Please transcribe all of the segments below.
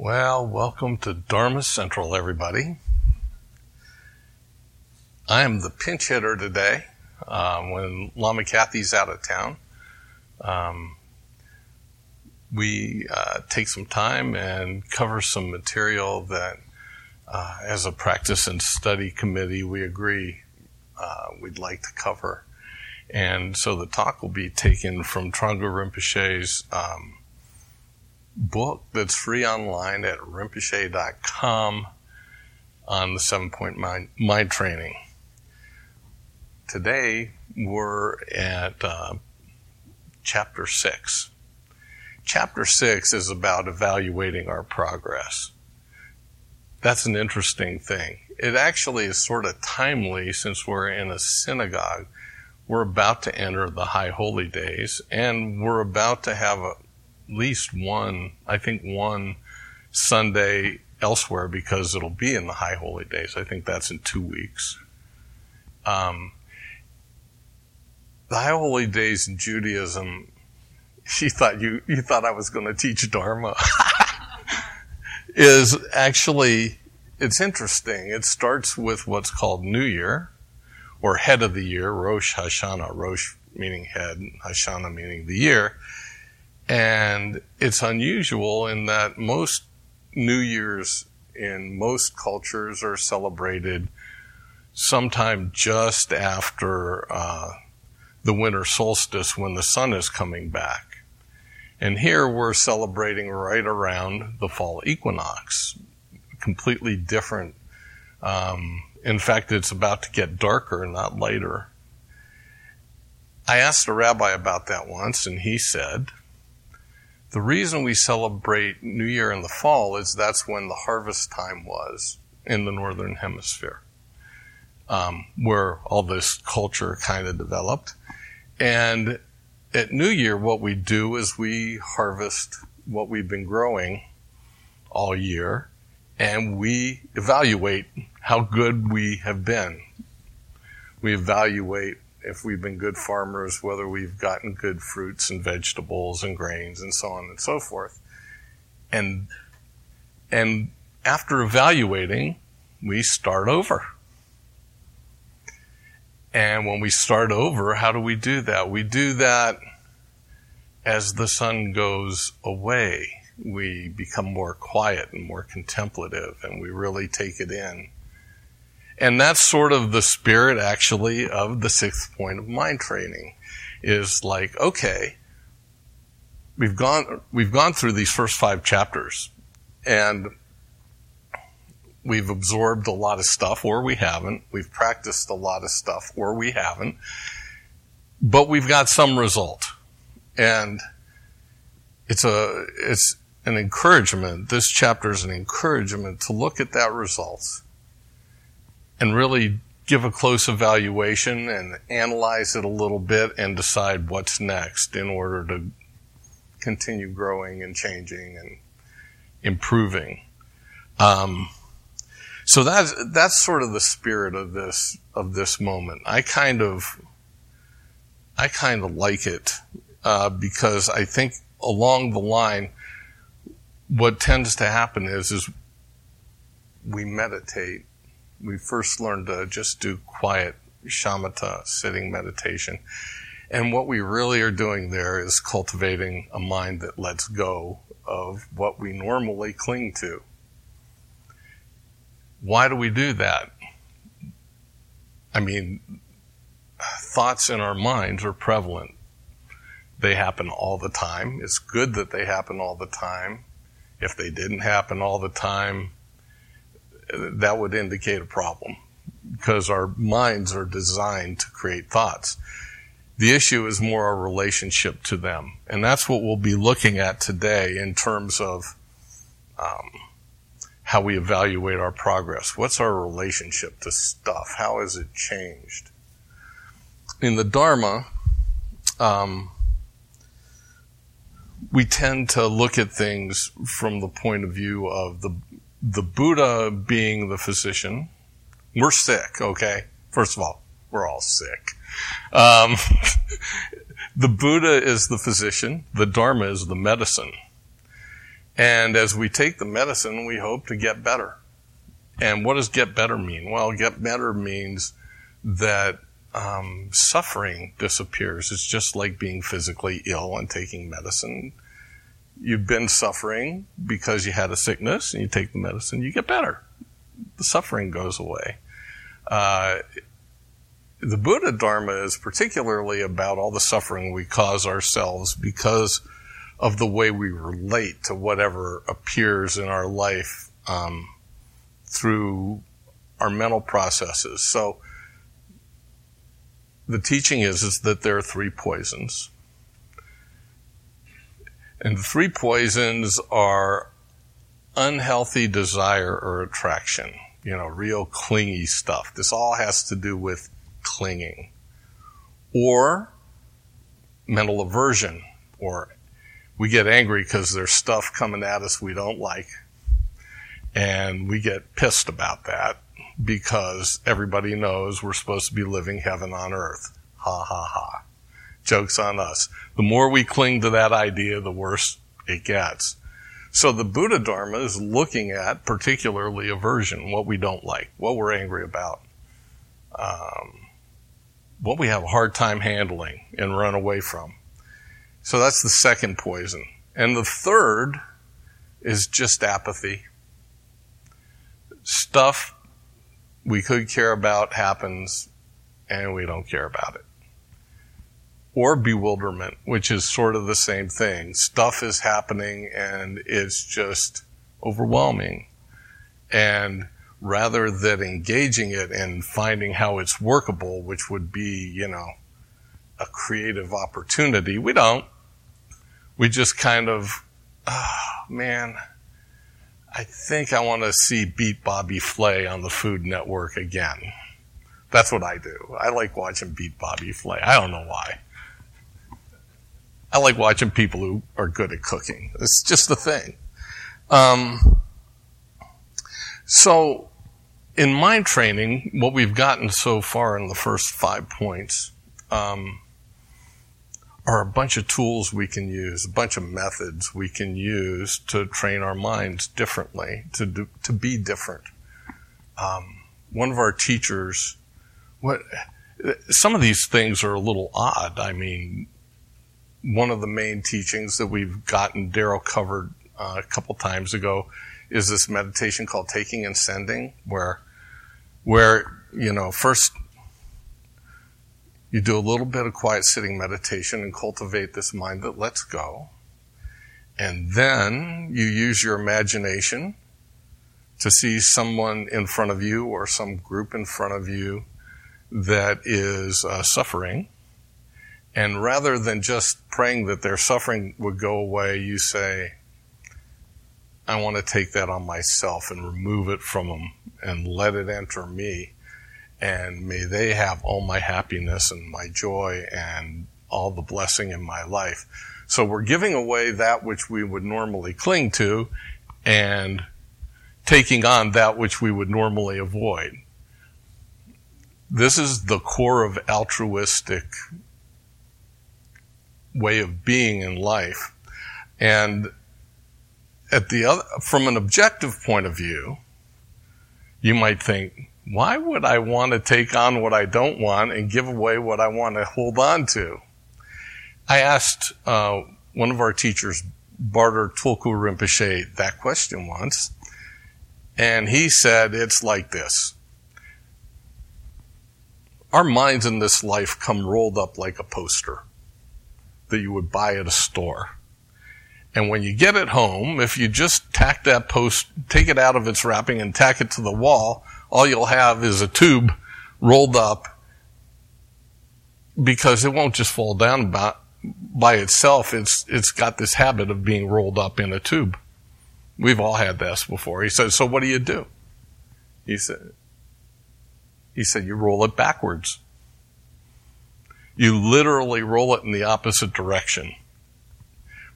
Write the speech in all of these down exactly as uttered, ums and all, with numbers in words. Well, welcome to Dharma Central, everybody. I am the pinch hitter today um, when Lama Kathy's out of town. Um, we uh, take some time and cover some material that, uh, as a practice and study committee, we agree uh, we'd like to cover. And so the talk will be taken from Trungpa Rinpoche's um book that's free online at Rinpoche dot com on the seven-point mind, mind training. Today, we're at uh, Chapter six. Chapter six is about evaluating our progress. That's an interesting thing. It actually is sort of timely since we're in a synagogue. We're about to enter the High Holy Days, and we're about to have a least one, I think one Sunday elsewhere because it'll be in the High Holy Days. I think that's in two weeks. Um, the High Holy Days in Judaism, she thought you, you thought I was going to teach Dharma, is actually, it's interesting. It starts with what's called New Year or head of the year, Rosh Hashanah, Rosh meaning head, Hashanah meaning the year. And it's unusual in that most New Year's in most cultures are celebrated sometime just after uh, the winter solstice when the sun is coming back. And here we're celebrating right around the fall equinox. Completely different. Um, in fact, it's about to get darker, not lighter. I asked a rabbi about that once, and he said, the reason we celebrate New Year in the fall is that's when the harvest time was in the Northern Hemisphere, um, where all this culture kind of developed. And at New Year, what we do is we harvest what we've been growing all year, and we evaluate how good we have been. We evaluate if we've been good farmers, whether we've gotten good fruits and vegetables and grains and so on and so forth. And and after evaluating, we start over. And when we start over, how do we do that? We do that as the sun goes away. We become more quiet and more contemplative, and we really take it in. And that's sort of the spirit, actually, of the sixth point of mind training, is like, okay, we've gone we've gone through these first five chapters, and we've absorbed a lot of stuff, or we haven't. We've practiced a lot of stuff, or we haven't. But we've got some result, and it's a it's an encouragement. This chapter is an encouragement to look at that result and really give a close evaluation and analyze it a little bit and decide what's next in order to continue growing and changing and improving. Um, so that's, that's sort of the spirit of this, of this moment. I kind of, I kind of like it, uh, because I think along the line, what tends to happen is, is we meditate. We first learned to just do quiet shamatha, sitting meditation. And what we really are doing there is cultivating a mind that lets go of what we normally cling to. Why do we do that? I mean, thoughts in our minds are prevalent. They happen all the time. It's good that they happen all the time. If they didn't happen all the time, that would indicate a problem, because our minds are designed to create thoughts. The issue is more our relationship to them. And that's what we'll be looking at today in terms of um, how we evaluate our progress. What's our relationship to stuff? How has it changed? In the Dharma, um, we tend to look at things from the point of view of the The Buddha being the physician. We're sick, okay? First of all, we're all sick. Um, the Buddha is the physician. The Dharma is the medicine. And as we take the medicine, we hope to get better. And what does get better mean? Well, get better means that um, suffering disappears. It's just like being physically ill and taking medicine. You've been suffering because you had a sickness, and you take the medicine, you get better. The suffering goes away. Uh, the Buddha Dharma is particularly about all the suffering we cause ourselves because of the way we relate to whatever appears in our life um, through our mental processes. So the teaching is, is that there are three poisons. And the three poisons are unhealthy desire or attraction, you know, real clingy stuff. This all has to do with clinging. Or mental aversion, or we get angry because there's stuff coming at us we don't like, and we get pissed about that because everybody knows we're supposed to be living heaven on earth. Ha, ha, ha. Joke's on us. The more we cling to that idea, the worse it gets. So the Buddha Dharma is looking at particularly aversion, what we don't like, what we're angry about, um, what we have a hard time handling and run away from. So that's the second poison. And the third is just apathy. Stuff we could care about happens and we don't care about it. Or bewilderment, which is sort of the same thing. Stuff is happening and it's just overwhelming. And rather than engaging it and finding how it's workable, which would be, you know, a creative opportunity, we don't. We just kind of, oh, man, I think I want to see Beat Bobby Flay on the Food Network again. That's what I do. I like watching Beat Bobby Flay. I don't know why. I like watching people who are good at cooking. It's just the thing. Um, so in mind training, what we've gotten so far in the first five points um, are a bunch of tools we can use, a bunch of methods we can use to train our minds differently, to do, to be different. Um, one of our teachers, what some of these things are a little odd. I mean, one of the main teachings that we've gotten, Daryl covered uh, a couple times ago, is this meditation called Taking and Sending, where, where, you know, first you do a little bit of quiet sitting meditation and cultivate this mind that lets go. And then you use your imagination to see someone in front of you or some group in front of you that is uh, suffering. And rather than just praying that their suffering would go away, you say, I want to take that on myself and remove it from them and let it enter me. And may they have all my happiness and my joy and all the blessing in my life. So we're giving away that which we would normally cling to and taking on that which we would normally avoid. This is the core of altruistic way of being in life. And at the other, from an objective point of view, you might think, why would I want to take on what I don't want and give away what I want to hold on to? I asked uh, one of our teachers, Brother Tulku Rinpoche, that question once, and he said it's like this. Our minds in this life come rolled up like a poster that you would buy at a store. And when you get it home, if you just tack that post, take it out of its wrapping and tack it to the wall, all you'll have is a tube rolled up, because it won't just fall down by, by itself. It's, it's got this habit of being rolled up in a tube. We've all had this before. He said, so what do you do? He said, he said, you roll it backwards. You literally roll it in the opposite direction,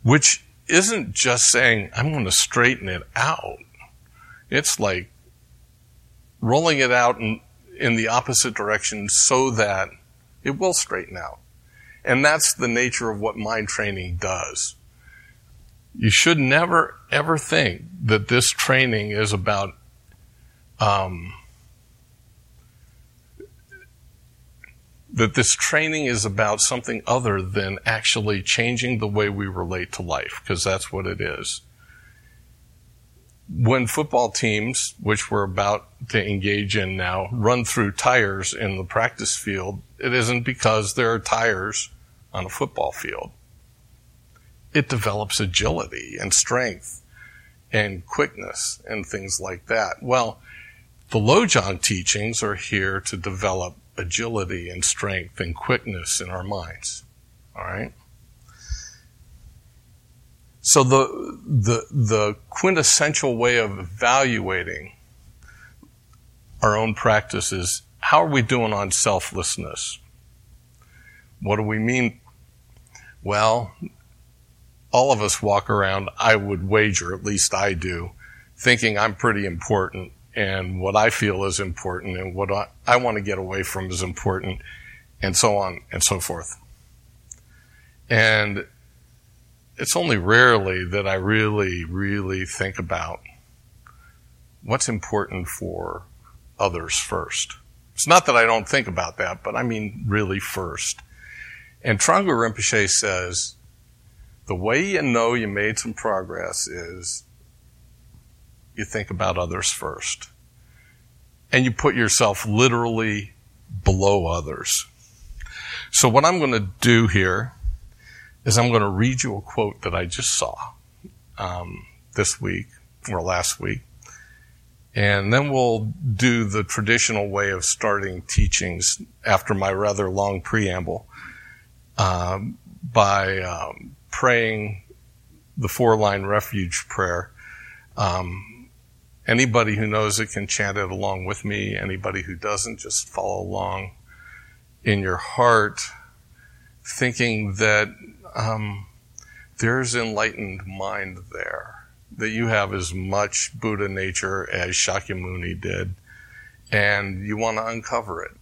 which isn't just saying, I'm going to straighten it out. It's like rolling it out in, in the opposite direction so that it will straighten out. And that's the nature of what mind training does. You should never, ever think that this training is about um, that this training is about something other than actually changing the way we relate to life, because that's what it is. When football teams, which we're about to engage in now, run through tires in the practice field, it isn't because there are tires on a football field. It develops agility and strength and quickness and things like that. Well, the Lojong teachings are here to develop agility and strength and quickness in our minds. All right? So the the the quintessential way of evaluating our own practice is, how are we doing on selflessness? What do we mean? Well, all of us walk around, I would wager, at least I do, thinking I'm pretty important, and what I feel is important, and what I, I want to get away from is important, and so on and so forth. And it's only rarely that I really, really think about what's important for others first. It's not that I don't think about that, but I mean really first. And Trungpa Rinpoche says, the way you know you made some progress is you think about others first. And you put yourself literally below others. So what I'm going to do here is I'm going to read you a quote that I just saw um, this week or last week. And then we'll do the traditional way of starting teachings after my rather long preamble um, by... Um, praying the four-line refuge prayer. Um, anybody who knows it can chant it along with me. Anybody who doesn't, just follow along in your heart, thinking that um, there's enlightened mind there, that you have as much Buddha nature as Shakyamuni did, and you want to uncover it.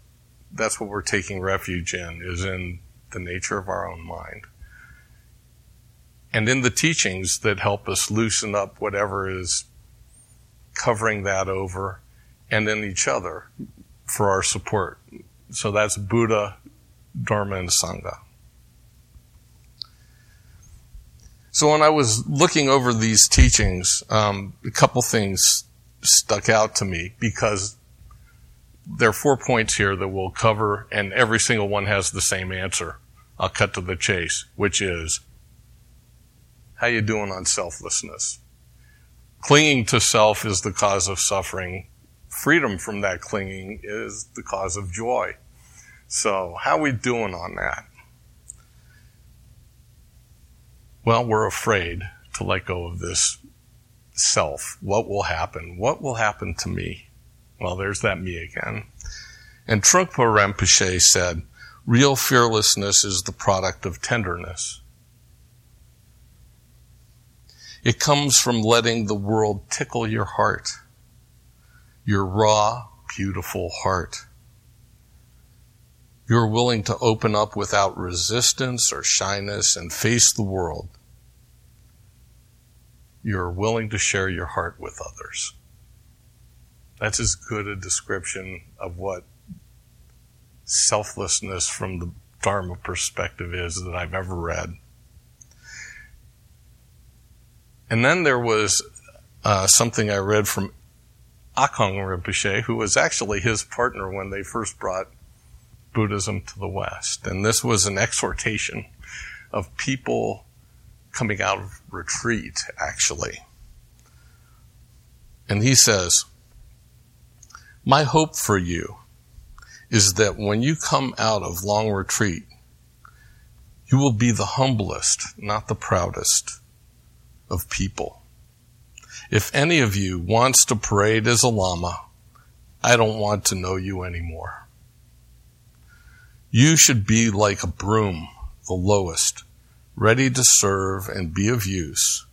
That's what we're taking refuge in, is in the nature of our own mind. And in the teachings that help us loosen up whatever is covering that over, and in each other for our support. So that's Buddha, Dharma, and Sangha. So when I was looking over these teachings, um, a couple things stuck out to me, because there are four points here that we'll cover, and every single one has the same answer. I'll cut to the chase, which is, how you doing on selflessness? Clinging to self is the cause of suffering. Freedom from that clinging is the cause of joy. So how are we doing on that? Well, we're afraid to let go of this self. What will happen? What will happen to me? Well, there's that me again. And Trungpa Rinpoche said, real fearlessness is the product of tenderness. It comes from letting the world tickle your heart, your raw, beautiful heart. You're willing to open up without resistance or shyness and face the world. You're willing to share your heart with others. That's as good a description of what selflessness from the Dharma perspective is that I've ever read. And then there was uh, something I read from Akong Rinpoche, who was actually his partner when they first brought Buddhism to the West. And this was an exhortation of people coming out of retreat, actually. And he says, my hope for you is that when you come out of long retreat, you will be the humblest, not the proudest, of people. If any of you wants to parade as a lama, I don't want to know you anymore. You should be like a broom, the lowest, ready to serve and be of use,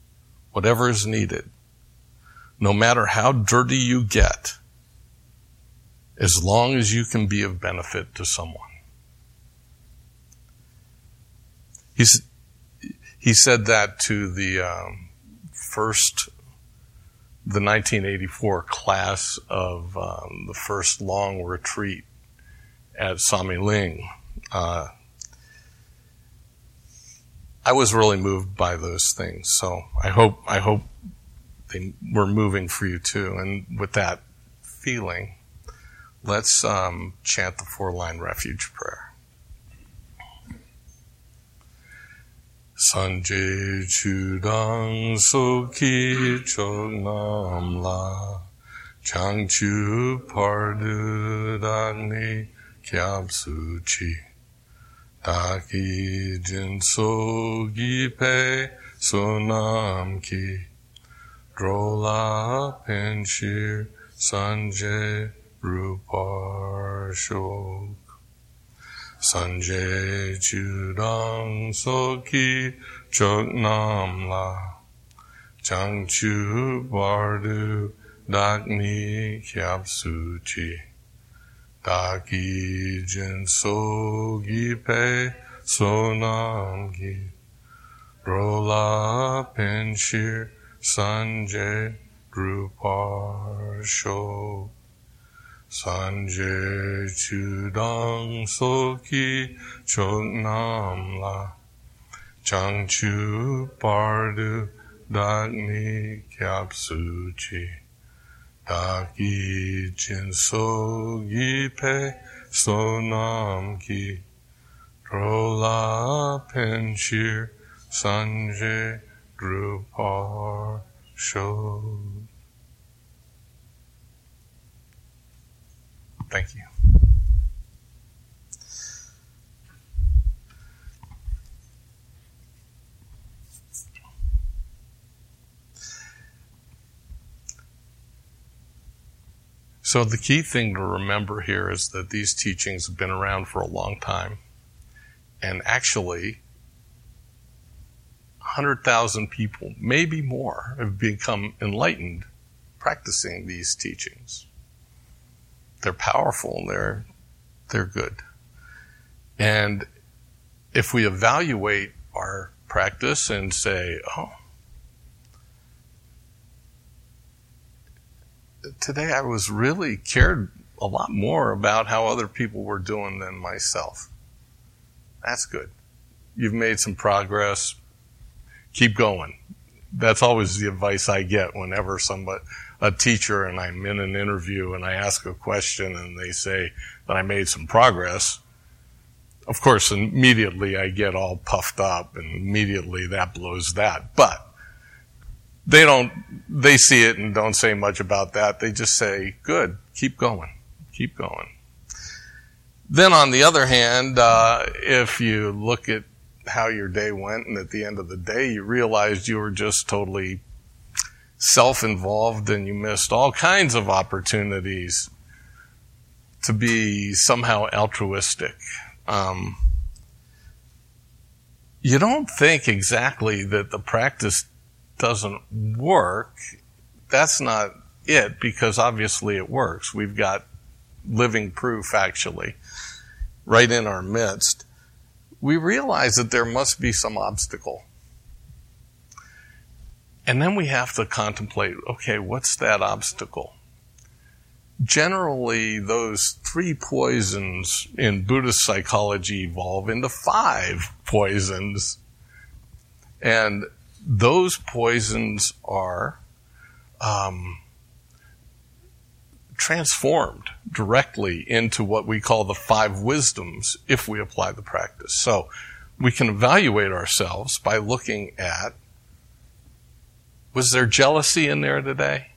whatever is needed. No matter how dirty you get, as long as you can be of benefit to someone. He's, he said that to the um, first, the nineteen eighty-four class of um, the first long retreat at Sami Ling, uh, I was really moved by those things. So I hope I hope they were moving for you too. And with that feeling, let's um, chant the four-line refuge prayer. Sanje Chudang Soki Chognam La Changchu Pardu Dagni Kyab Suchi Taki Jin Sogi Pe Sunam Ki Drola Penshir Sanje Ruparshok Sanje Chudang Soki Chognam La Changchu Bardu Dakni Kyab Suchi Daki Jin Sogi Pe Sonam Gi Rola Penshir Sanje Ruparshok Sanje Chudang Soki Chognam La Changchu Pardu Dagni Kyab Suchi Daki Jin Sogi Pe Sonam Ki Drola Penshir Sanje Drupar Shod. Thank you. So the key thing to remember here is that these teachings have been around for a long time. And actually, one hundred thousand people, maybe more, have become enlightened practicing these teachings. They're powerful and they're, they're good. And if we evaluate our practice and say, oh, today I was really cared a lot more about how other people were doing than myself. That's good. You've made some progress. Keep going. That's always the advice I get whenever somebody, a teacher, and I'm in an interview and I ask a question and they say that I made some progress. Of course, immediately I get all puffed up and immediately that blows that. But they don't, they see it and don't say much about that. They just say, good, keep going, keep going. Then on the other hand, uh, if you look at how your day went and at the end of the day you realized you were just totally self-involved and you missed all kinds of opportunities to be somehow altruistic. Um, you don't think exactly that the practice doesn't work. That's not it, because obviously it works. We've got living proof, actually, right in our midst. We realize that there must be some obstacle. And then we have to contemplate, okay, what's that obstacle? Generally, those three poisons in Buddhist psychology evolve into five poisons. And those poisons are um, transformed directly into what we call the five wisdoms if we apply the practice. So we can evaluate ourselves by looking at, was there jealousy in there today?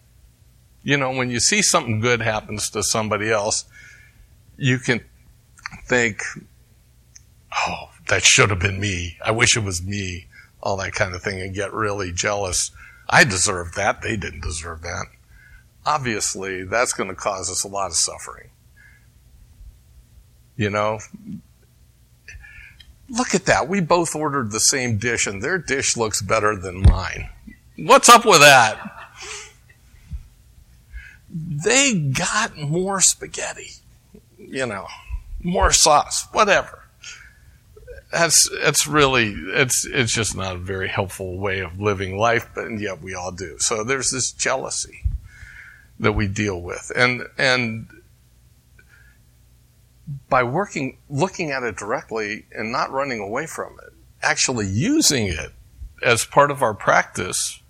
You know, when you see something good happens to somebody else, you can think, oh, that should have been me. I wish it was me. All that kind of thing, and get really jealous. I deserve that. They didn't deserve that. Obviously, that's going to cause us a lot of suffering. You know? Look at that. We both ordered the same dish, and their dish looks better than mine. What's up with that? They got more spaghetti, you know, more sauce, whatever. that's it's really it's it's just not a very helpful way of living life, but yet we all do. So there's this jealousy that we deal with, and and by working looking at it directly and not running away from it, actually using it as part of our practice,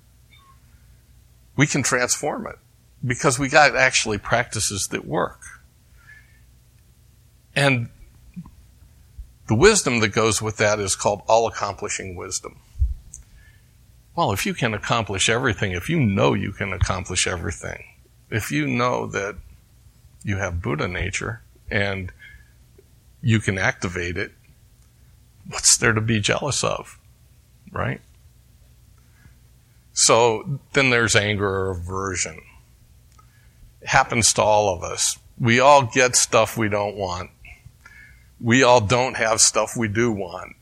we can transform it because we got actually practices that work. And the wisdom that goes with that is called all-accomplishing wisdom. Well, if you can accomplish everything, if you know you can accomplish everything, if you know that you have Buddha nature and you can activate it, what's there to be jealous of, right? So then there's anger or aversion. It happens to all of us. We all get stuff we don't want. We all don't have stuff we do want.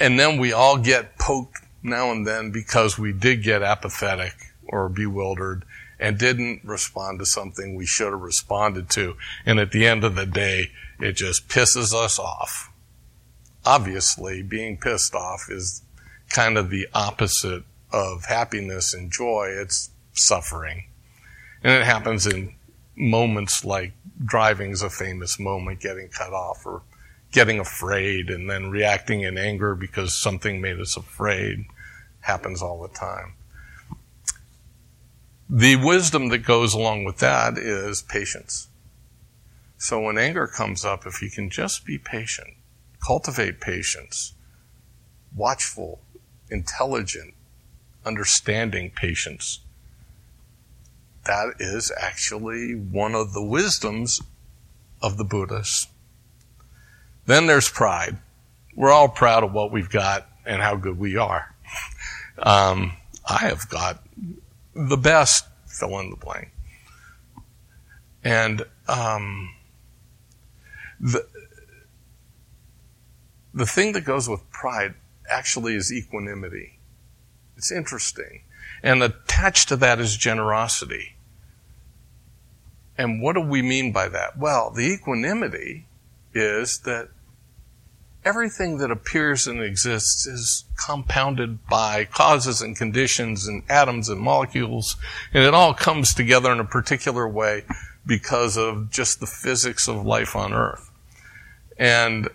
And then we all get poked now and then because we did get apathetic or bewildered and didn't respond to something we should have responded to. And at the end of the day, it just pisses us off. Obviously, being pissed off is kind of the opposite of happiness and joy. It's suffering. And it happens in moments like driving is a famous moment, getting cut off or getting afraid and then reacting in anger because something made us afraid. Happens all the time. The wisdom that goes along with that is patience. So when anger comes up, if you can just be patient, cultivate patience, watchful, intelligent, understanding patience, that is actually one of the wisdoms of the Buddhists. Then there's pride. We're all proud of what we've got and how good we are. Um, I have got the best, fill in the blank. And um, the, the thing that goes with pride actually is equanimity. It's interesting. And attached to that is generosity. And what do we mean by that? Well, the equanimity is that everything that appears and exists is compounded by causes and conditions and atoms and molecules, and it all comes together in a particular way because of just the physics of life on Earth. And,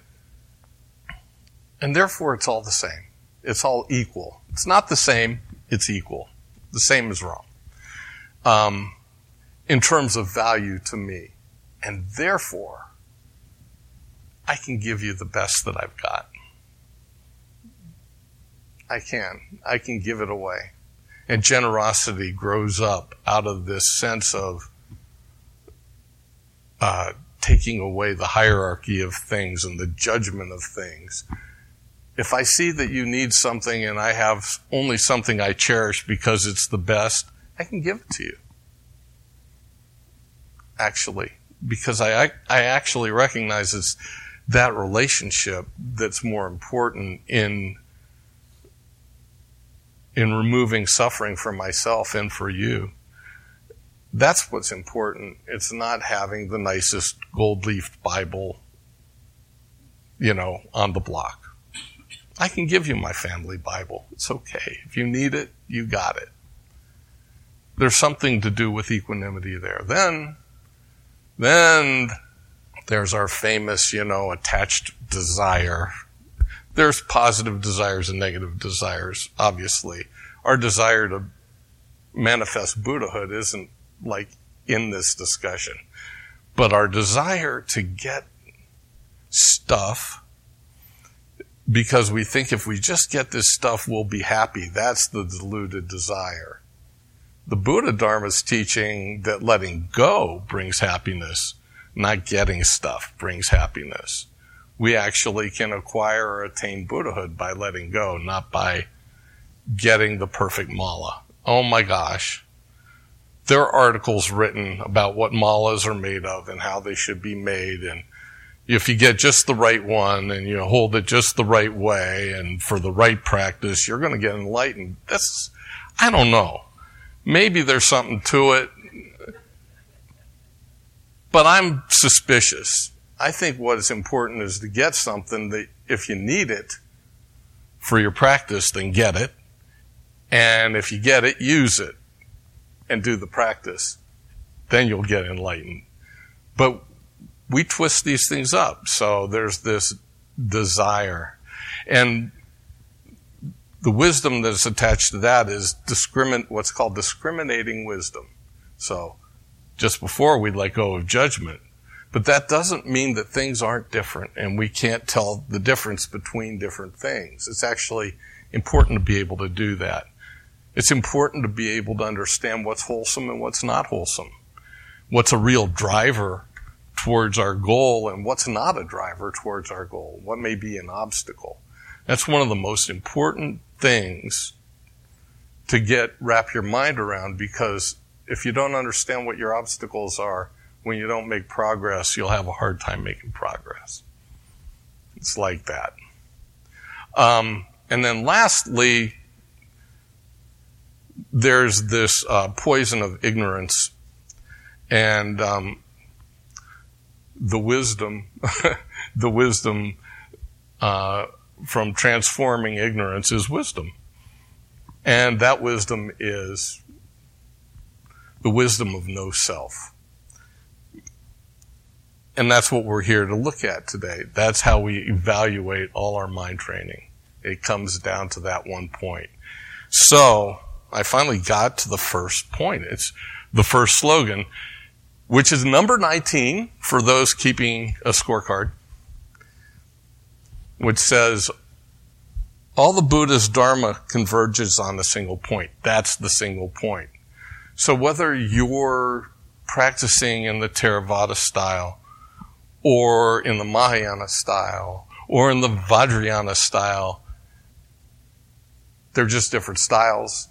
and therefore it's all the same. It's all equal. It's not the same, it's equal. The same is wrong. Um, in terms of value to me. And therefore, I can give you the best that I've got. I can. I can give it away. And generosity grows up out of this sense of uh, taking away the hierarchy of things and the judgment of things. If I see that you need something and I have only something I cherish because it's the best, I can give it to you. Actually, because I, I, I actually recognize it's that relationship that's more important in, in removing suffering for myself and for you. That's what's important. It's not having the nicest gold-leafed Bible, you know, on the block. I can give you my family Bible. It's okay. If you need it, you got it. There's something to do with equanimity there. Then, then there's our famous, you know, attached desire. There's positive desires and negative desires, obviously. Our desire to manifest Buddhahood isn't like in this discussion. But our desire to get stuff, because we think if we just get this stuff, we'll be happy. That's the deluded desire. The Buddha Dharma's teaching that letting go brings happiness, not getting stuff brings happiness. We actually can acquire or attain Buddhahood by letting go, not by getting the perfect mala. Oh my gosh. There are articles written about what malas are made of and how they should be made, and if you get just the right one and you hold it just the right way and for the right practice, you're going to get enlightened. That's, I don't know. Maybe there's something to it. But I'm suspicious I think what is important is to get something that if you need it for your practice, then get it. And if you get it, use it and do the practice. Then you'll get enlightened. But we twist these things up. So there's this desire. And the wisdom that's attached to that is discrimin- what's called discriminating wisdom. So just before we let go of judgment. But that doesn't mean that things aren't different and we can't tell the difference between different things. It's actually important to be able to do that. It's important to be able to understand what's wholesome and what's not wholesome. What's a real driver towards our goal and what's not a driver towards our goal. What may be an obstacle. That's one of the most important things to get, wrap your mind around, because if you don't understand what your obstacles are, when you don't make progress, you'll have a hard time making progress. It's like that. Um, and then lastly, there's this uh, poison of ignorance and um, the wisdom, the wisdom uh, from transforming ignorance is wisdom. And that wisdom is the wisdom of no self. And that's what we're here to look at today. That's how we evaluate all our mind training. It comes down to that one point. So I finally got to the first point. It's the first slogan, which is number nineteen for those keeping a scorecard, which says, all the Buddha's Dharma converges on a single point. That's the single point. So whether you're practicing in the Theravada style, or in the Mahayana style, or in the Vajrayana style, they're just different styles,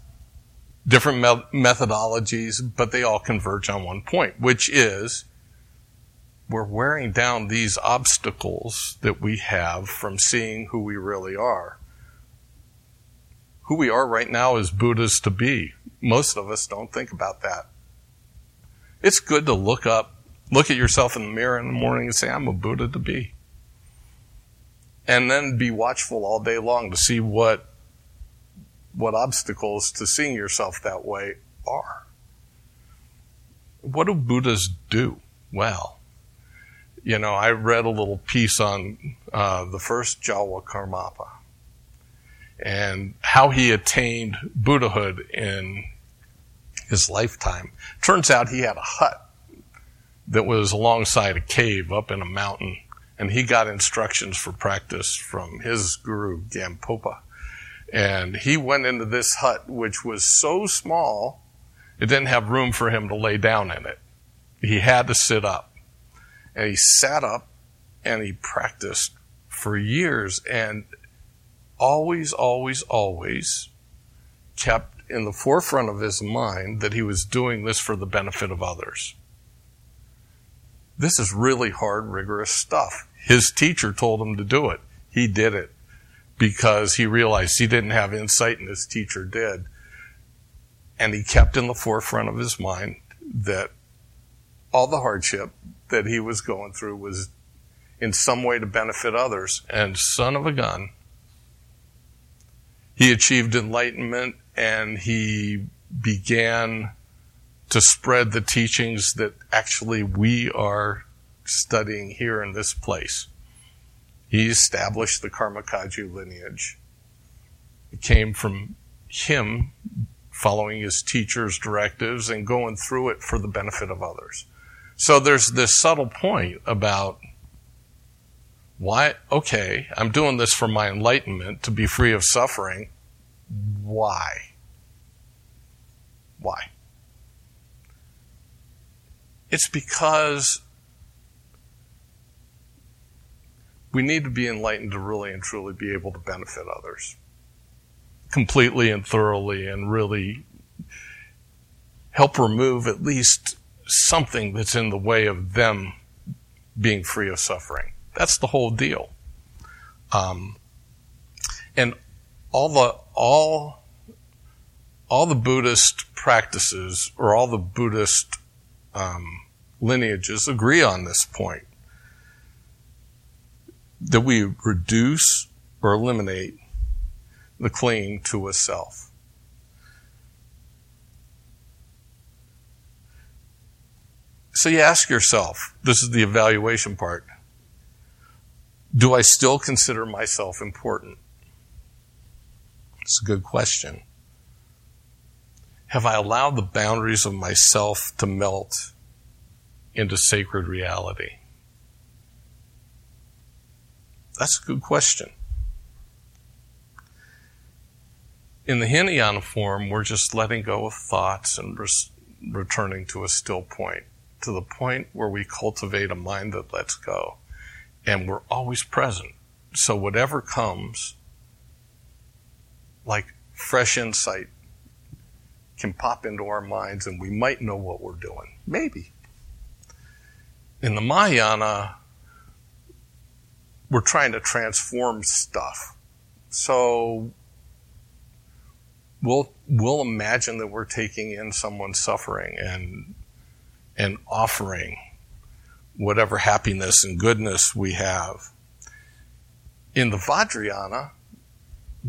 different me- methodologies, but they all converge on one point, which is we're wearing down these obstacles that we have from seeing who we really are. Who we are right now as Buddhas to be. Most of us don't think about that. It's good to look up, look at yourself in the mirror in the morning and say, I'm a Buddha to be. And then be watchful all day long to see what what obstacles to seeing yourself that way are. What do Buddhas do? Well, you know, I read a little piece on uh, the first Jawa Karmapa and how he attained Buddhahood in his lifetime. Turns out he had a hut that was alongside a cave up in a mountain. And he got instructions for practice from his guru, Gampopa. And he went into this hut, which was so small, it didn't have room for him to lay down in it. He had to sit up. And he sat up and he practiced for years and always, always, always kept in the forefront of his mind that he was doing this for the benefit of others. This is really hard, rigorous stuff. His teacher told him to do it. He did it because he realized he didn't have insight and his teacher did. And he kept in the forefront of his mind that all the hardship that he was going through was in some way to benefit others. And son of a gun, he achieved enlightenment and he began to spread the teachings that actually we are studying here in this place. He established the Karma Kagyu lineage. It came from him following his teacher's directives and going through it for the benefit of others. So there's this subtle point about why, okay, I'm doing this for my enlightenment to be free of suffering. Why? Why? It's because we need to be enlightened to really and truly be able to benefit others completely and thoroughly and really help remove at least something that's in the way of them being free of suffering. That's the whole deal. Um, and all the, all, all the Buddhist practices or all the Buddhist Um, lineages agree on this point. that we reduce or eliminate the clinging to a self. So you ask yourself, this is the evaluation part, do I still consider myself important? It's a good question. Have I allowed the boundaries of myself to melt into sacred reality? That's a good question. In the Hinayana form, we're just letting go of thoughts and res- returning to a still point, to the point where we cultivate a mind that lets go. And we're always present. So whatever comes, like fresh insight, can pop into our minds and we might know what we're doing. Maybe. In the Mahayana, we're trying to transform stuff. So we'll we'll imagine that we're taking in someone's suffering and and offering whatever happiness and goodness we have. In the Vajrayana,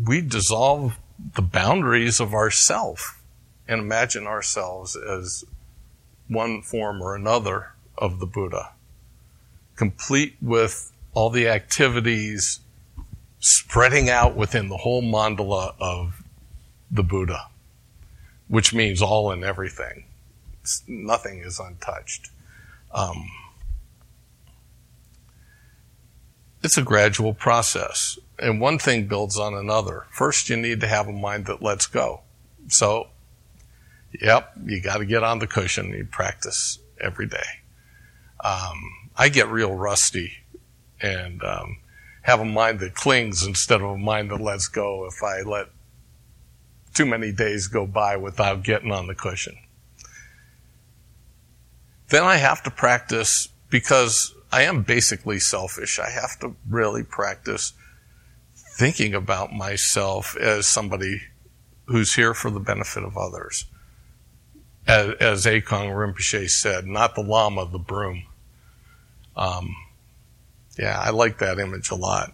we dissolve the boundaries of ourself and imagine ourselves as one form or another of the Buddha, complete with all the activities spreading out within the whole mandala of the Buddha, which means all and everything. It's, nothing is untouched. Um, It's a gradual process, and one thing builds on another. First, you need to have a mind that lets go. So, yep, you got to get on the cushion. You practice every day. Um, I get real rusty and um, have a mind that clings instead of a mind that lets go if I let too many days go by without getting on the cushion. Then I have to practice because I am basically selfish. I have to really practice thinking about myself as somebody who's here for the benefit of others. As, as Akong Rinpoche said, not the llama, the broom. Um, yeah, I like that image a lot.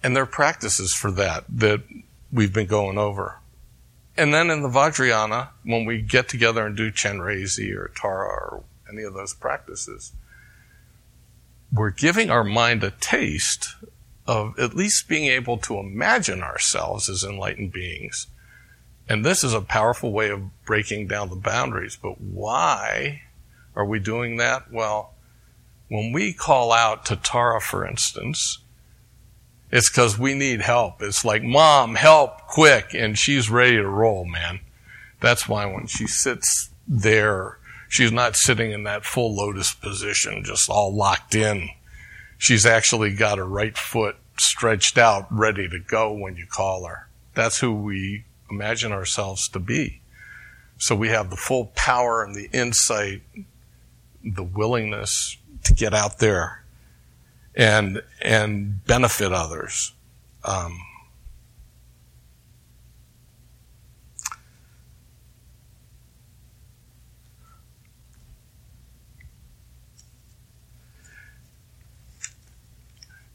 And there are practices for that that we've been going over. And then in the Vajrayana, when we get together and do Chenrezig or Tara or any of those practices, we're giving our mind a taste of at least being able to imagine ourselves as enlightened beings. And this is a powerful way of breaking down the boundaries. But why are we doing that? Well, when we call out to Tara, for instance, it's because we need help. It's like, Mom, help, quick. And she's ready to roll, man. That's why when she sits there, she's not sitting in that full lotus position, just all locked in. She's actually got her right foot stretched out, ready to go when you call her. That's who we imagine ourselves to be. So we have the full power and the insight, the willingness to get out there and and benefit others. Um,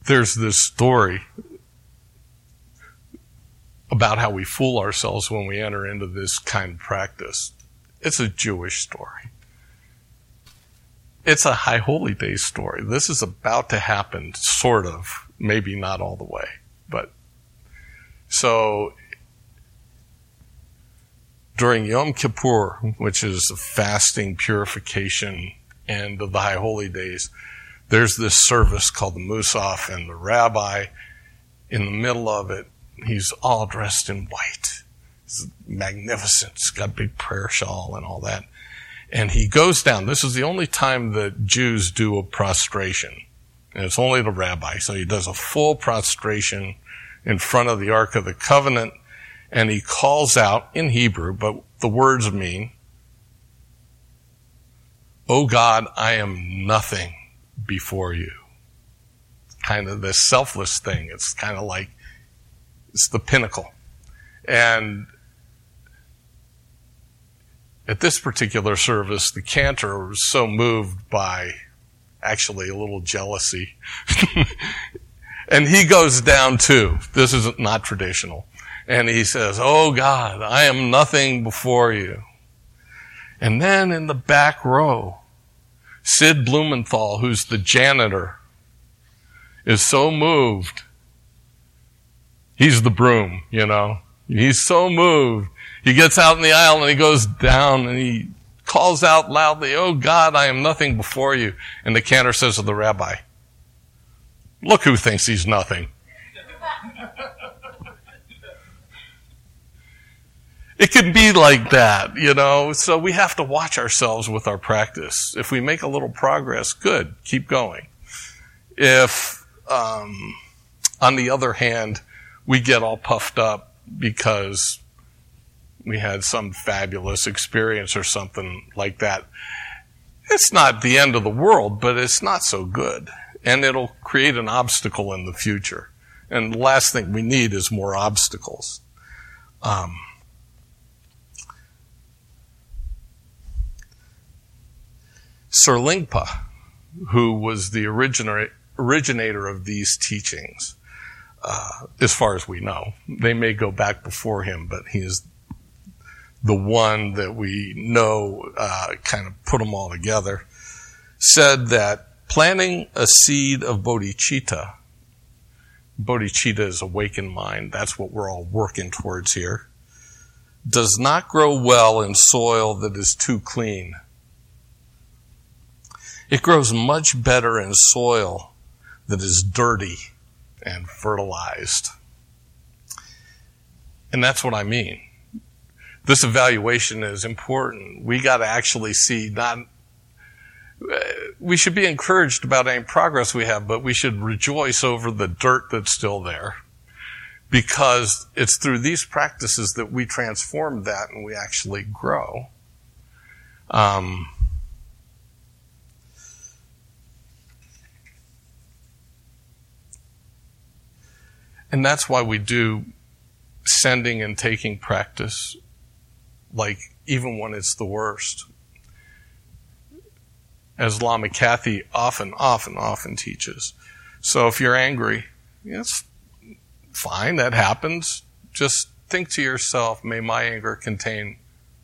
There's this story about how we fool ourselves when we enter into this kind of practice. It's a Jewish story. It's a High Holy Day story. This is about to happen, sort of, maybe not all the way. But so during Yom Kippur, which is the fasting, purification end of the High Holy Days, there's this service called the Musaf, and the rabbi, in the middle of it, he's all dressed in white. It's magnificent. He's got a big prayer shawl and all that. And he goes down. This is the only time that Jews do a prostration. And it's only the rabbi. So he does a full prostration in front of the Ark of the Covenant, and he calls out in Hebrew, but the words mean, "O God, I am nothing before you." Kind of this selfless thing. It's kind of like, it's the pinnacle. And at this particular service, the cantor was so moved by actually a little jealousy. And he goes down too. This is not traditional. And he says, "Oh God, I am nothing before you." And then in the back row, Sid Blumenthal, who's the janitor, is so moved. He's the broom, you know. He's so moved. He gets out in the aisle and he goes down and he calls out loudly, "Oh God, I am nothing before you." And the cantor says to the rabbi, "Look who thinks he's nothing." It can be like that, you know. So we have to watch ourselves with our practice. If we make a little progress, good, keep going. If, um, on the other hand, we get all puffed up because we had some fabulous experience or something like that, it's not the end of the world, but it's not so good. And it'll create an obstacle in the future. And the last thing we need is more obstacles. Um, Serlingpa, who was the origina- originator of these teachings, uh, as far as we know. They may go back before him, but he is the one that we know uh, kind of put them all together, said that planting a seed of bodhicitta, bodhicitta is awakened mind, that's what we're all working towards here, does not grow well in soil that is too clean. It grows much better in soil that is dirty and fertilized. And that's what I mean. This evaluation is important. We got to actually see not... We should be encouraged about any progress we have, but we should rejoice over the dirt that's still there, because it's through these practices that we transform that and we actually grow. Um, and that's why we do sending and taking practice, like even when it's the worst. As Lama Kathy often, often, often teaches. So if you're angry, it's fine, that happens. Just think to yourself, may my anger contain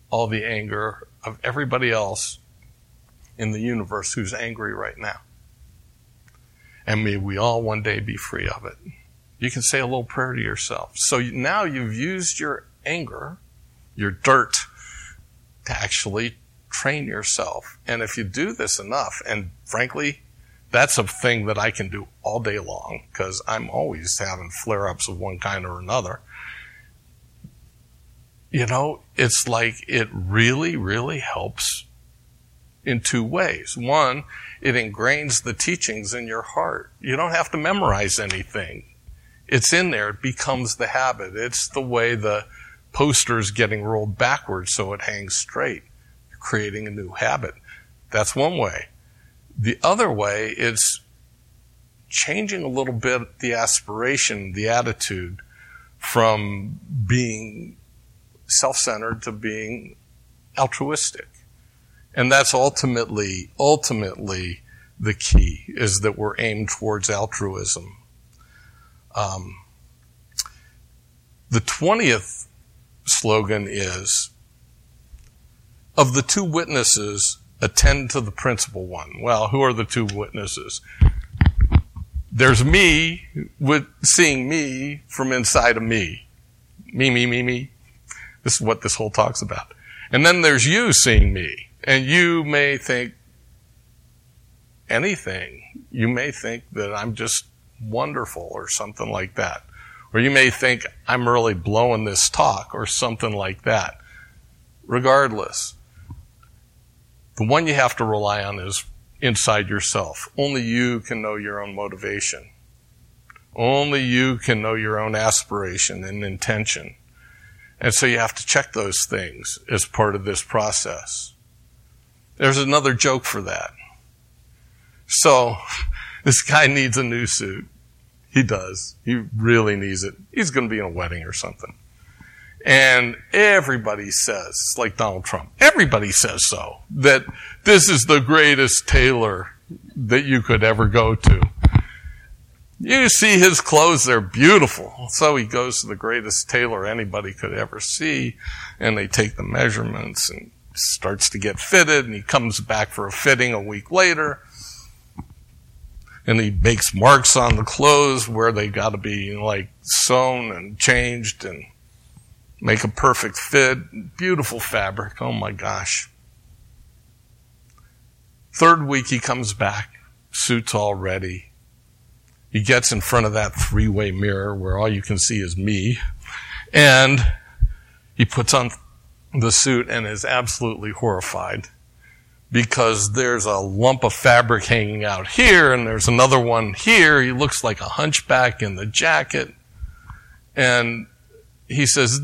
all the anger of everybody else in the universe who's angry right now. And may we all one day be free of it. You can say a little prayer to yourself. So now you've used your anger, your dirt, to actually train yourself. And if you do this enough, and frankly, that's a thing that I can do all day long because I'm always having flare-ups of one kind or another. You know, it's like it really, really helps in two ways. One, it ingrains the teachings in your heart. You don't have to memorize anything. It's in there. It becomes the habit. It's the way the poster's getting rolled backwards so it hangs straight. Creating a new habit. That's one way. The other way is changing a little bit the aspiration, the attitude, from being self-centered to being altruistic. And that's ultimately, ultimately the key, is that we're aimed towards altruism. Um, the twentieth slogan is, of the two witnesses, attend to the principal one. Well, who are the two witnesses? There's me with seeing me from inside of me. Me, me, me, me. This is what this whole talk's about. And then there's you seeing me. And you may think anything. You may think that I'm just wonderful or something like that. Or you may think I'm really blowing this talk or something like that. Regardless. The one you have to rely on is inside yourself. Only you can know your own motivation. Only you can know your own aspiration and intention. And so you have to check those things as part of this process. There's another joke for that. So, this guy needs a new suit. He does. He really needs it. He's going to be in a wedding or something. And everybody says, it's like Donald Trump, everybody says so, that this is the greatest tailor that you could ever go to. You see his clothes, they're beautiful. So he goes to the greatest tailor anybody could ever see, and they take the measurements and starts to get fitted, and he comes back for a fitting a week later, and he makes marks on the clothes where they got to be, you know, like sewn and changed and make a perfect fit. Beautiful fabric. Oh my gosh. Third week he comes back, suit's all ready. He gets in front of that three-way mirror where all you can see is me, and he puts on the suit and is absolutely horrified because there's a lump of fabric hanging out here and there's another one here. He looks like a hunchback in the jacket, and he says,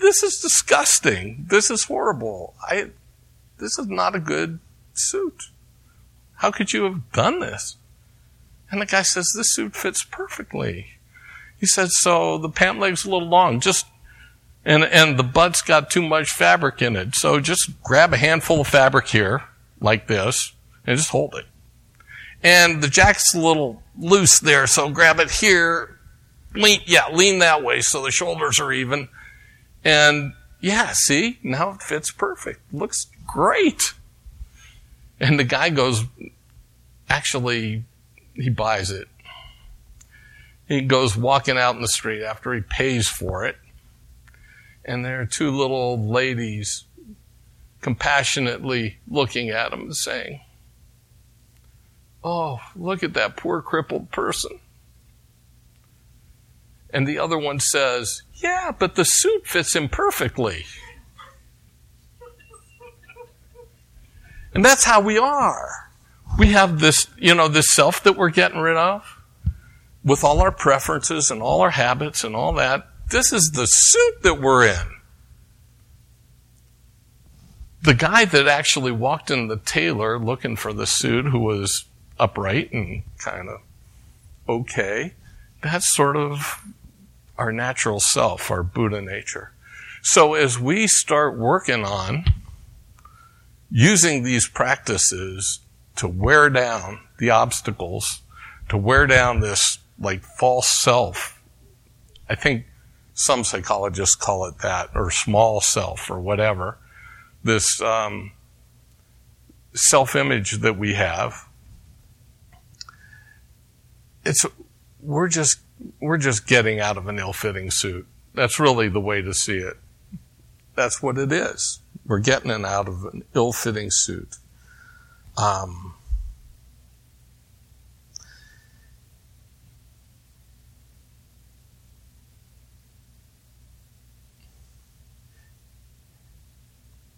this is disgusting. This is horrible. I, this is not a good suit. How could you have done this? And the guy says, this suit fits perfectly. He says, so the pant leg's a little long, just, and, and the butt's got too much fabric in it. So just grab a handful of fabric here, like this, and just hold it. And the jacket's a little loose there, so grab it here. Lean, yeah, lean that way so the shoulders are even. And yeah, see, now it fits perfect. Looks great. And the guy goes, actually, he buys it. He goes walking out in the street after he pays for it. And there are two little old ladies compassionately looking at him and saying, oh, look at that poor crippled person. And the other one says, yeah, but the suit fits him perfectly. And that's how we are. We have this, you know, this self that we're getting rid of with all our preferences and all our habits and all that. This is the suit that we're in. The guy that actually walked in the tailor looking for the suit, who was upright and kind of okay, that's sort of our natural self, our Buddha nature. So as we start working on using these practices to wear down the obstacles, to wear down this like false self. I think some psychologists call it that, or small self, or whatever. This um, self-image that we have. It's we're just we're just getting out of an ill-fitting suit. That's really the way to see it. That's what it is. We're getting it out of an ill-fitting suit. Um,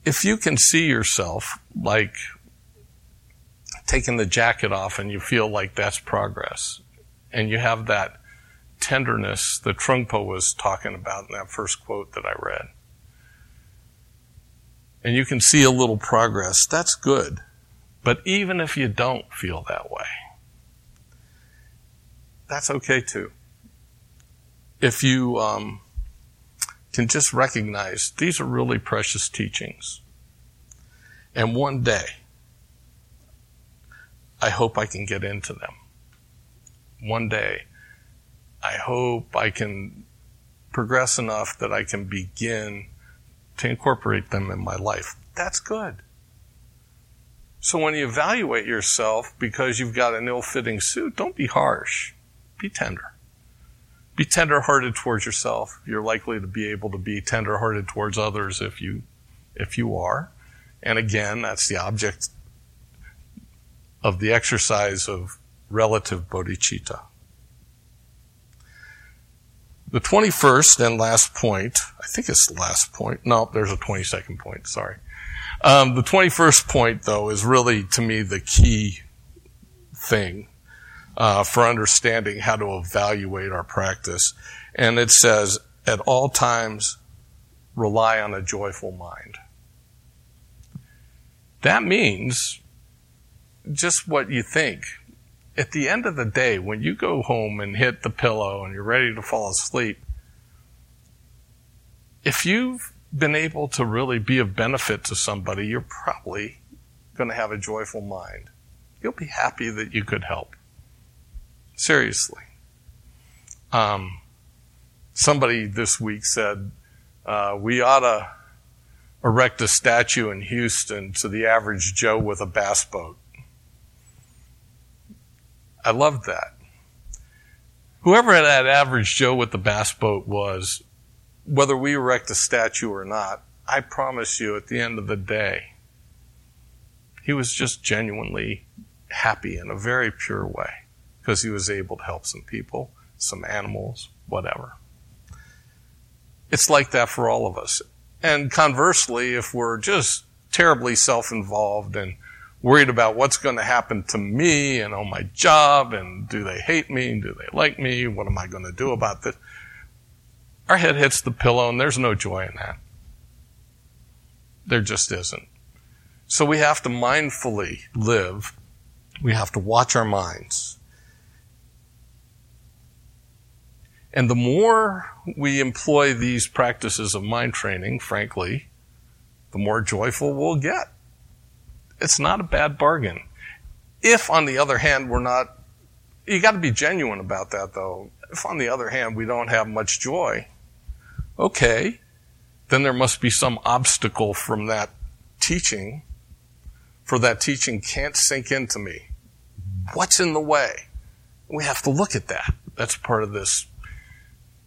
if you can see yourself like taking the jacket off and you feel like that's progress, and you have that tenderness that Trungpa was talking about in that first quote that I read, and you can see a little progress, that's good. But even if you don't feel that way, that's okay too. If you um, can just recognize these are really precious teachings. And one day, I hope I can get into them. One day, I hope I can progress enough that I can begin to incorporate them in my life. That's good. So when you evaluate yourself because you've got an ill-fitting suit, don't be harsh. Be tender. Be tender-hearted towards yourself. You're likely to be able to be tender-hearted towards others if you, if you are. And again, that's the object of the exercise of relative bodhicitta. The twenty-first and last point, I think it's the last point. No, there's a twenty-second point, sorry. Um, the twenty-first point, though, is really, to me, the key thing uh, for understanding how to evaluate our practice. And it says, at all times, rely on a joyful mind. That means just what you think. At the end of the day, when you go home and hit the pillow and you're ready to fall asleep, if you've been able to really be of benefit to somebody, you're probably going to have a joyful mind. you'll be happy that you could help. Seriously. Um, somebody this week said, uh, we ought to erect a statue in Houston to the average Joe with a bass boat. I loved that. Whoever that average Joe with the bass boat was, whether we erect a statue or not, I promise you at the end of the day, he was just genuinely happy in a very pure way because he was able to help some people, some animals, whatever. It's like that for all of us. And conversely, if we're just terribly self-involved and worried about what's going to happen to me and on my job and do they hate me and do they like me, what am I going to do about this, our head hits the pillow and there's no joy in that. There just isn't. So we have to mindfully live. We have to watch our minds. And the more we employ these practices of mind training, frankly, the more joyful we'll get. It's not a bad bargain. If, on the other hand, we're not... You got to be genuine about that, though. If, on the other hand, we don't have much joy, okay, then there must be some obstacle from that teaching, for that teaching can't sink into me. What's in the way? We have to look at that. That's part of this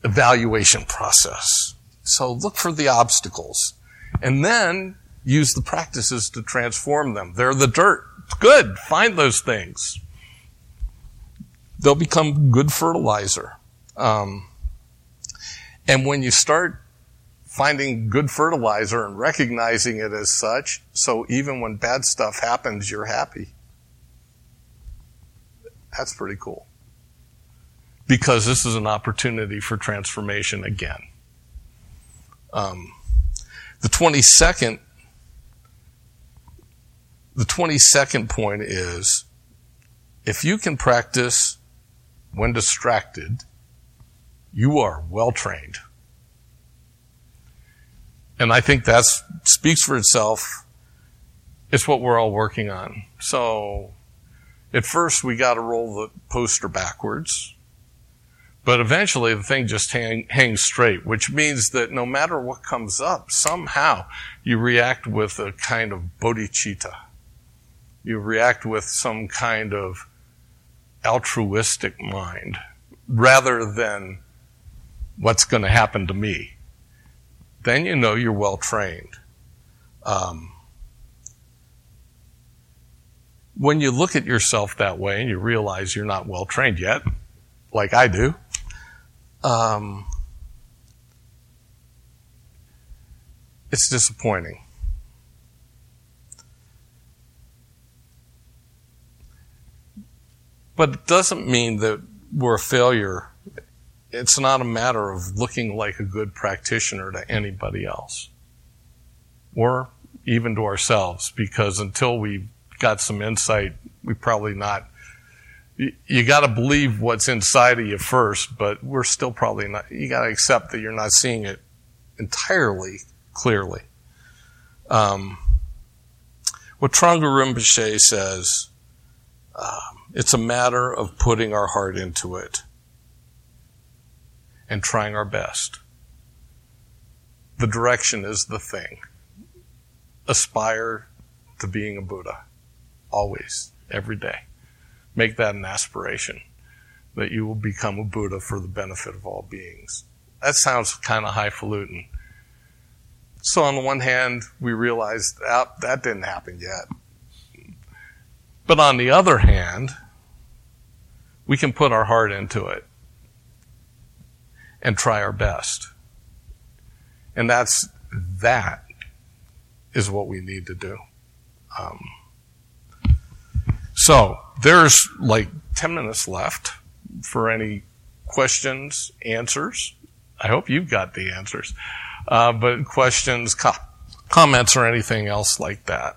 evaluation process. So look for the obstacles. And then... use the practices to transform them. They're the dirt. Good. Find those things. They'll become good fertilizer. Um, and when you start finding good fertilizer and recognizing it as such, so even when bad stuff happens, you're happy. That's pretty cool. Because this is an opportunity for transformation again. Um, the twenty-second The twenty-second point is, if you can practice when distracted, you are well-trained. And I think that speaks for itself. It's what we're all working on. So at first we got to roll the poster backwards, but eventually the thing just hang, hangs straight, which means that no matter what comes up, somehow you react with a kind of bodhicitta. You react with some kind of altruistic mind rather than what's going to happen to me. Then you know you're well-trained. Um, when you look at yourself that way and you realize you're not well-trained yet, like I do, um, it's disappointing. But it doesn't mean that we're a failure. It's not a matter of looking like a good practitioner to anybody else or even to ourselves, because until we got some insight, we probably not. You, you got to believe what's inside of you first, but we're still probably not. You got to accept that you're not seeing it entirely clearly. Um, what Trungpa Rinpoche says, um, it's a matter of putting our heart into it and trying our best. The direction is the thing. Aspire to being a Buddha, always, every day. Make that an aspiration, that you will become a Buddha for the benefit of all beings. That sounds kind of highfalutin. So on the one hand, we realize that that didn't happen yet. But on the other hand, we can put our heart into it and try our best. And that's, that is what we need to do. Um, so there's like ten minutes left for any questions, answers. I hope you've got the answers. Uh, but questions, com- comments, or anything else like that.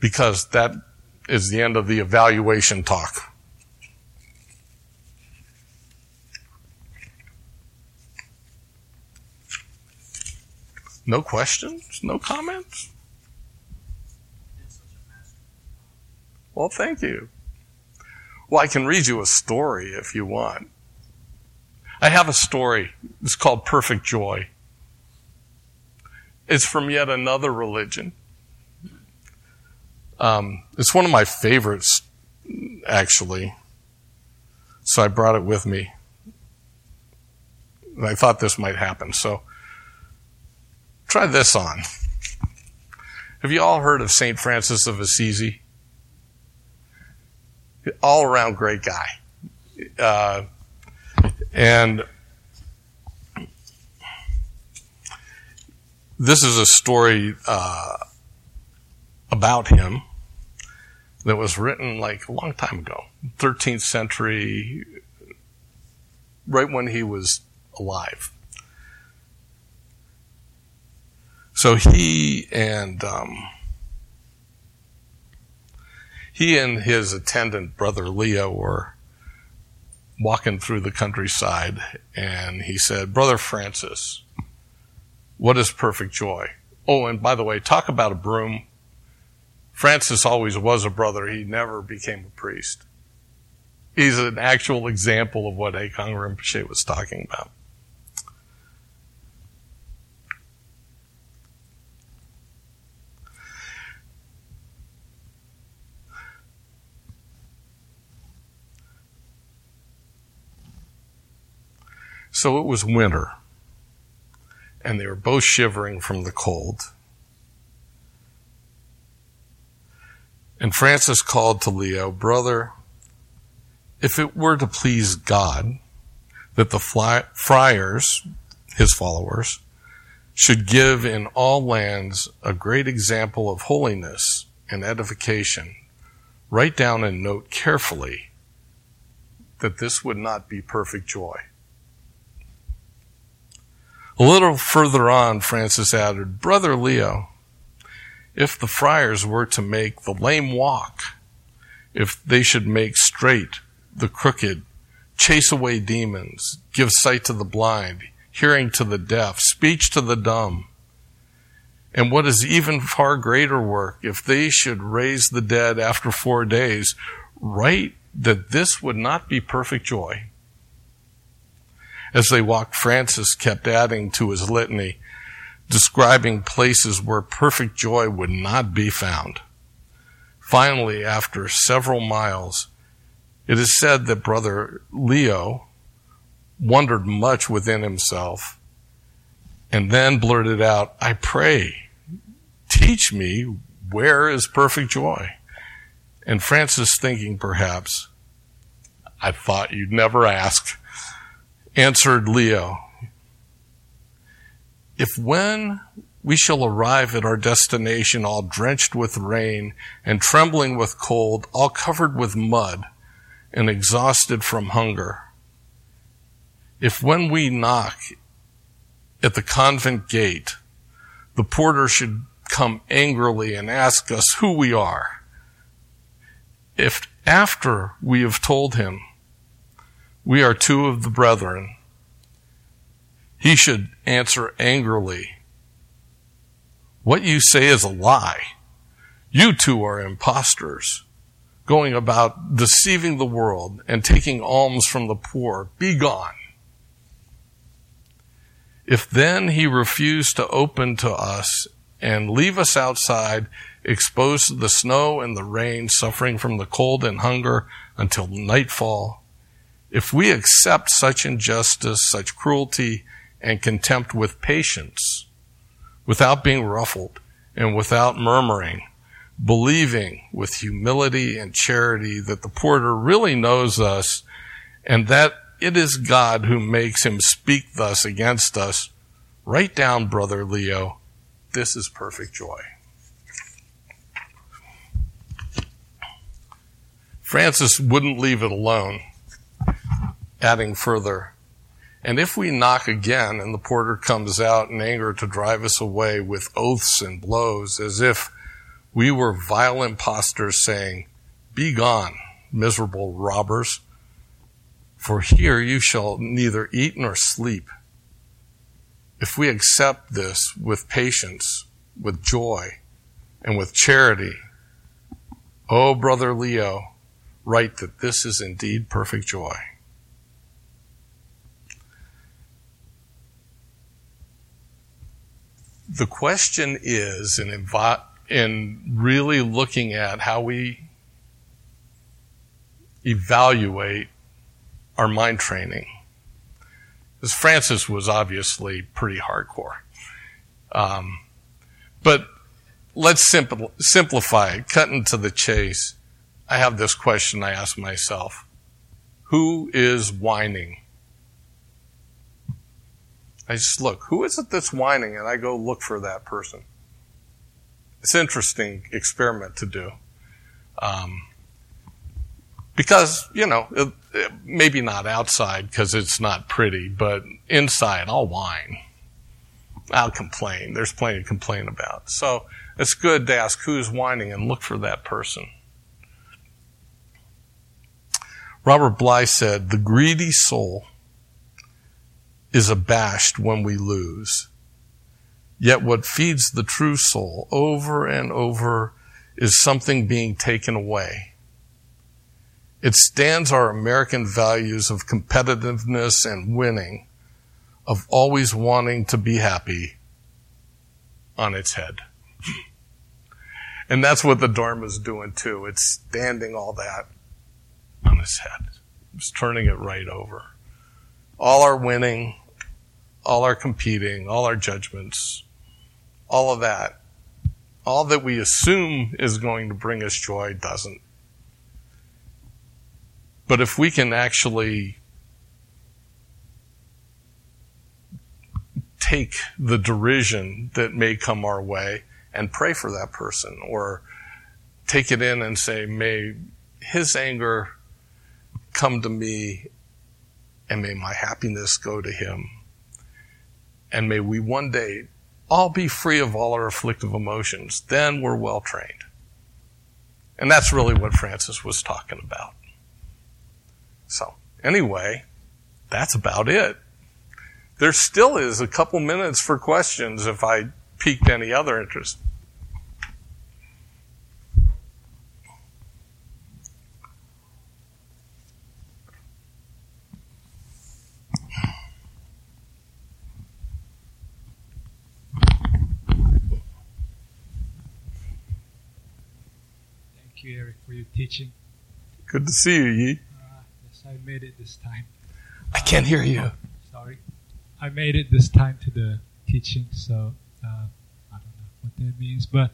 Because that is the end of the evaluation talk. No questions? No comments? Well, thank you. Well, I can read you a story if you want. I have a story. It's called Perfect Joy. It's from yet another religion. Um, it's one of my favorites, actually. So I brought it with me. And I thought this might happen. So try this on. Have you all heard of Saint Francis of Assisi? All-around great guy. Uh, and this is a story uh, about him that was written like a long time ago, thirteenth century, right when he was alive. So he and um, he and his attendant, Brother Leo, were walking through the countryside, and he said, "Brother Francis, what is perfect joy? Oh, and by the way, talk about a broom. Francis always was a brother. He never became a priest." He's an actual example of what Akong Rinpoche was talking about. So it was winter, and they were both shivering from the cold. And Francis called to Leo, "Brother, if it were to please God that the fly- friars, his followers, should give in all lands a great example of holiness and edification, write down and note carefully that this would not be perfect joy." A little further on, Francis added, "Brother Leo, if the friars were to make the lame walk, if they should make straight the crooked, chase away demons, give sight to the blind, hearing to the deaf, speech to the dumb, and what is even far greater work, if they should raise the dead after four days, write that this would not be perfect joy." As they walked, Francis kept adding to his litany, describing places where perfect joy would not be found. Finally, after several miles, it is said that Brother Leo wondered much within himself and then blurted out, "I pray, teach me where is perfect joy." And Francis, thinking perhaps, "I thought you'd never ask," answered Leo, "If when we shall arrive at our destination, all drenched with rain and trembling with cold, all covered with mud and exhausted from hunger, if when we knock at the convent gate, the porter should come angrily and ask us who we are, if after we have told him we are two of the brethren, he should answer angrily, 'What you say is a lie. You two are impostors, going about deceiving the world and taking alms from the poor. Be gone.' If then he refuse to open to us and leave us outside, exposed to the snow and the rain, suffering from the cold and hunger until nightfall, if we accept such injustice, such cruelty, and contempt with patience, without being ruffled and without murmuring, believing with humility and charity that the porter really knows us and that it is God who makes him speak thus against us, write down, Brother Leo, this is perfect joy." Francis wouldn't leave it alone, adding further, "And if we knock again and the porter comes out in anger to drive us away with oaths and blows, as if we were vile impostors, saying, 'Be gone, miserable robbers, for here you shall neither eat nor sleep.' If we accept this with patience, with joy, and with charity, O Brother Leo, write that this is indeed perfect joy. The question is, in, invo- in really looking at how we evaluate our mind training, because Francis was obviously pretty hardcore. Um, but let's simple, simplify it, cut into the chase. I have this question I ask myself. Who is whining? I just look, who is it that's whining? And I go look for that person. It's an interesting experiment to do. Um, because, you know, it, it, maybe not outside because it's not pretty, but inside I'll whine. I'll complain. There's plenty to complain about. So it's good to ask who's whining and look for that person. Robert Bly said, the greedy soul is abashed when we lose. Yet what feeds the true soul over and over is something being taken away. It stands our American values of competitiveness and winning, of always wanting to be happy, on its head. And that's what the Dharma's doing too. It's standing all that on its head. It's turning it right over. All our winning, all our competing, all our judgments, all of that, all that we assume is going to bring us joy doesn't. But if we can actually take the derision that may come our way and pray for that person, or take it in and say, may his anger come to me and may my happiness go to him. And may we one day all be free of all our afflictive emotions. Then we're well trained. And that's really what Francis was talking about. So anyway, that's about it. There still is a couple minutes for questions if I piqued any other interest. Thank you, Eric, for your teaching. Good to see you, Yi. Uh, yes, I made it this time. I can't hear you. Uh, sorry. I made it this time to the teaching, so uh, I don't know what that means. But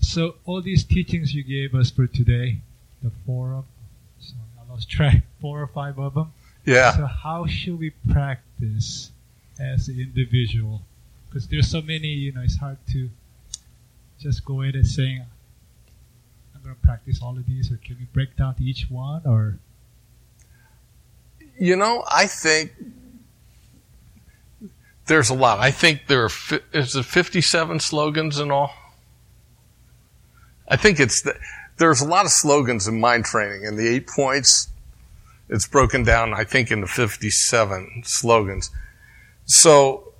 so all these teachings you gave us for today, the four of so I lost track, four or five of them. Yeah. So how should we practice as an individual? Because there's so many, you know, it's hard to just go in and saying, I'm going to practice all of these, or can we break down each one? Or you know, I think there's a lot. I think there are is it fifty-seven slogans in all. I think it's the, there's a lot of slogans in mind training. In the eight points, it's broken down, I think, into fifty-seven slogans. So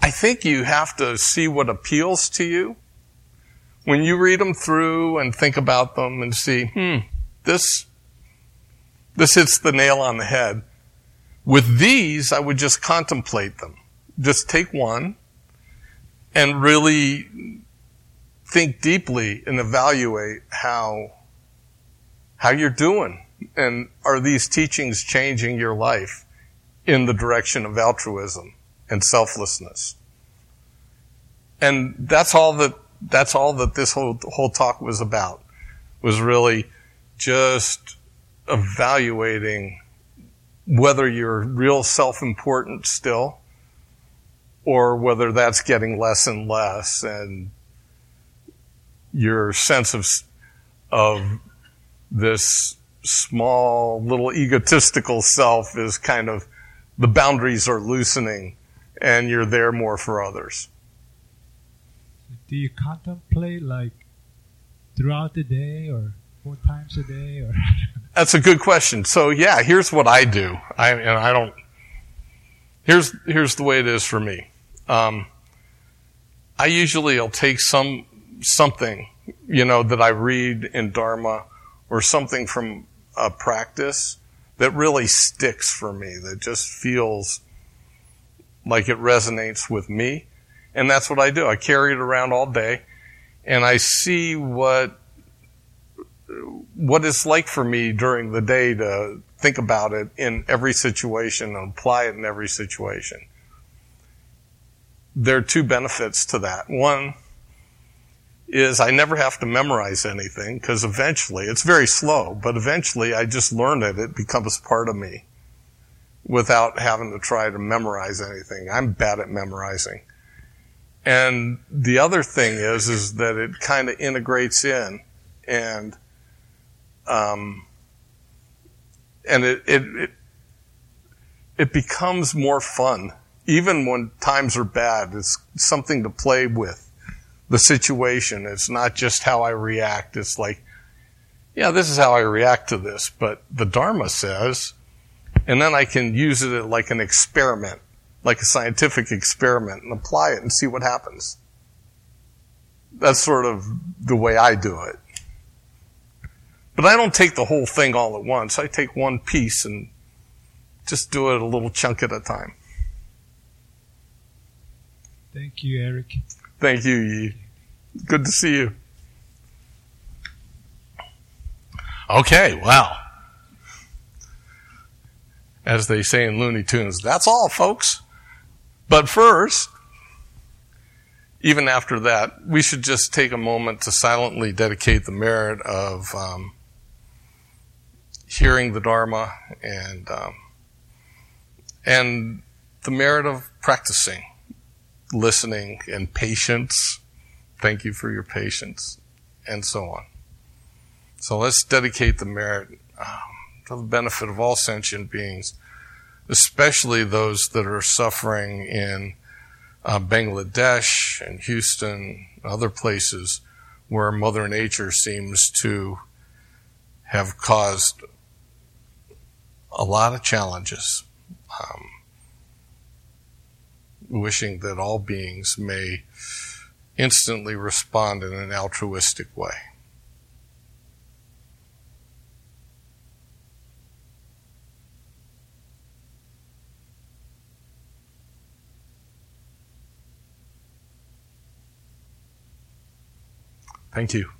I think you have to see what appeals to you when you read them through and think about them and see, hmm, this this hits the nail on the head. With these, I would just contemplate them. Just take one and really think deeply and evaluate how how you're doing. And are these teachings changing your life in the direction of altruism and selflessness? And that's all that that's all that this whole whole talk was about, was really just evaluating whether you're real self-important still, or whether that's getting less and less, and your sense of of this small, little egotistical self is kind of, the boundaries are loosening, and you're there more for others. Do you contemplate, like, throughout the day, or four times a day? Or that's a good question. So, yeah, here's what I do. I, and I don't... Here's here's the way it is for me. Um, I usually will take some something you know, that I read in Dharma or something from a practice that really sticks for me, that just feels like it resonates with me. And that's what I do. I carry it around all day, and I see what what it's like for me during the day to think about it in every situation and apply it in every situation. There are two benefits to that. One is I never have to memorize anything, because eventually, it's very slow, but eventually I just learn it. It becomes part of me without having to try to memorize anything. I'm bad at memorizing. And the other thing is, is that it kind of integrates in, and um, and it, it it it becomes more fun. Even when times are bad, it's something to play with the situation. It's not just how I react. It's like, yeah, this is how I react to this, but the Dharma says, and then I can use it like an experiment, like a scientific experiment, and apply it and see what happens. That's sort of the way I do it. But I don't take the whole thing all at once. I take one piece and just do it a little chunk at a time. Thank you, Eric. Thank you, Yi. Good to see you. Okay, wow. As they say in Looney Tunes, that's all, folks. But first, even after that, we should just take a moment to silently dedicate the merit of um, hearing the Dharma and um, and the merit of practicing, listening, and patience. Thank you for your patience, and so on. So let's dedicate the merit um, to the benefit of all sentient beings, especially those that are suffering in uh, Bangladesh and Houston, other places where Mother Nature seems to have caused a lot of challenges. Um, wishing that all beings may instantly respond in an altruistic way. Thank you.